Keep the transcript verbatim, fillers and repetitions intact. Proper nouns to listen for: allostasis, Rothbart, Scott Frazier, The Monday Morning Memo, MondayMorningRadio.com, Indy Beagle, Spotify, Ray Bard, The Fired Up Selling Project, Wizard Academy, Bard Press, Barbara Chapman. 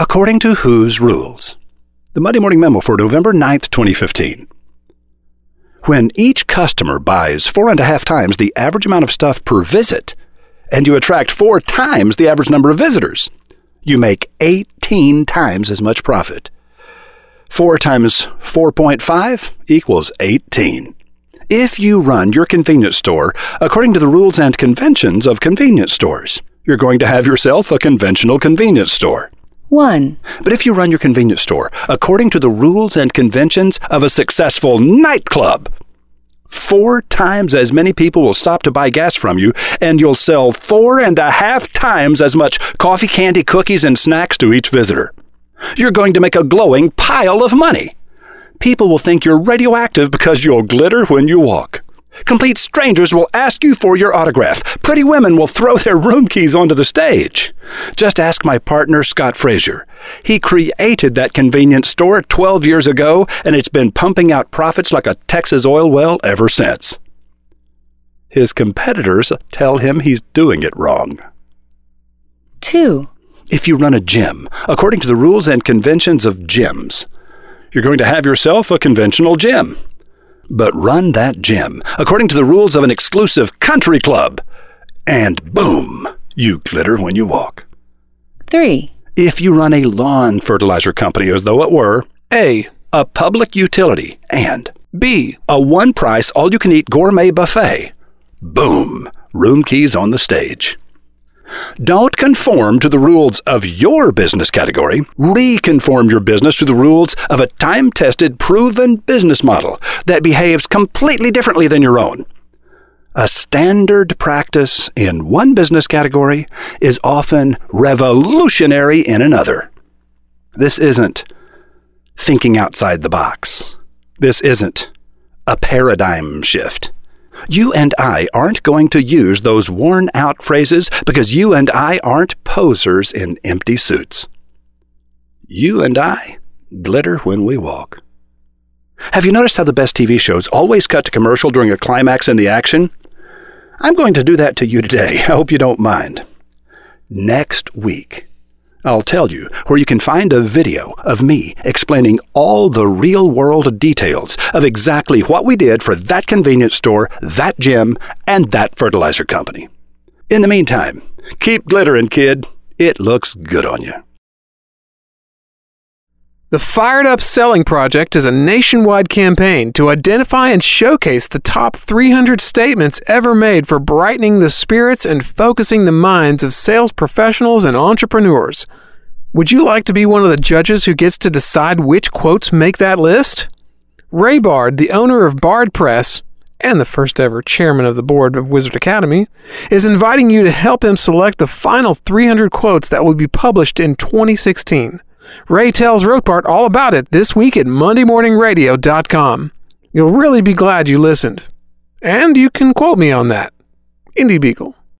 According to Whose Rules? The Monday Morning Memo for November ninth, twenty fifteen. When each customer buys four and a half times the average amount of stuff per visit, and you attract four times the average number of visitors, you make eighteen times as much profit. Four times four point five equals eighteen. If you run your convenience store according to the rules and conventions of convenience stores, you're going to have yourself a conventional convenience store. One. But if you run your convenience store according to the rules and conventions of a successful nightclub, four times as many people will stop to buy gas from you, and you'll sell four and a half times as much coffee, candy, cookies, and snacks to each visitor. You're going to make a glowing pile of money. People will think you're radioactive because you'll glitter when you walk. Complete strangers will ask you for your autograph. Pretty women will throw their room keys onto the stage. Just ask my partner, Scott Frazier. He created that convenience store twelve years ago, and it's been pumping out profits like a Texas oil well ever since. His competitors tell him he's doing it wrong. Two. If you run a gym according to the rules and conventions of gyms, you're going to have yourself a conventional gym. But run that gym according to the rules of an exclusive country club, and boom, you glitter when you walk. Three. If you run a lawn fertilizer company as though it were A. a public utility, and B. a one-price, all-you-can-eat gourmet buffet, boom, room keys on the stage. Don't conform to the rules of your business category. Reconform your business to the rules of a time-tested, proven business model that behaves completely differently than your own. A standard practice in one business category is often revolutionary in another. This isn't thinking outside the box. This isn't a paradigm shift. You and I aren't going to use those worn-out phrases because you and I aren't posers in empty suits. You and I glitter when we walk. Have you noticed how the best T V shows always cut to commercial during a climax in the action? I'm going to do that to you today. I hope you don't mind. Next week, I'll tell you where you can find a video of me explaining all the real-world details of exactly what we did for that convenience store, that gym, and that fertilizer company. In the meantime, keep glittering, kid. It looks good on you. The Fired Up Selling Project is a nationwide campaign to identify and showcase the top three hundred statements ever made for brightening the spirits and focusing the minds of sales professionals and entrepreneurs. Would you like to be one of the judges who gets to decide which quotes make that list? Ray Bard, the owner of Bard Press, and the first ever chairman of the board of Wizard Academy, is inviting you to help him select the final three hundred quotes that will be published in twenty sixteen. Ray tells Rothbart all about it this week at Monday Morning Radio dot com. You'll really be glad you listened. And you can quote me on that. Indy Beagle.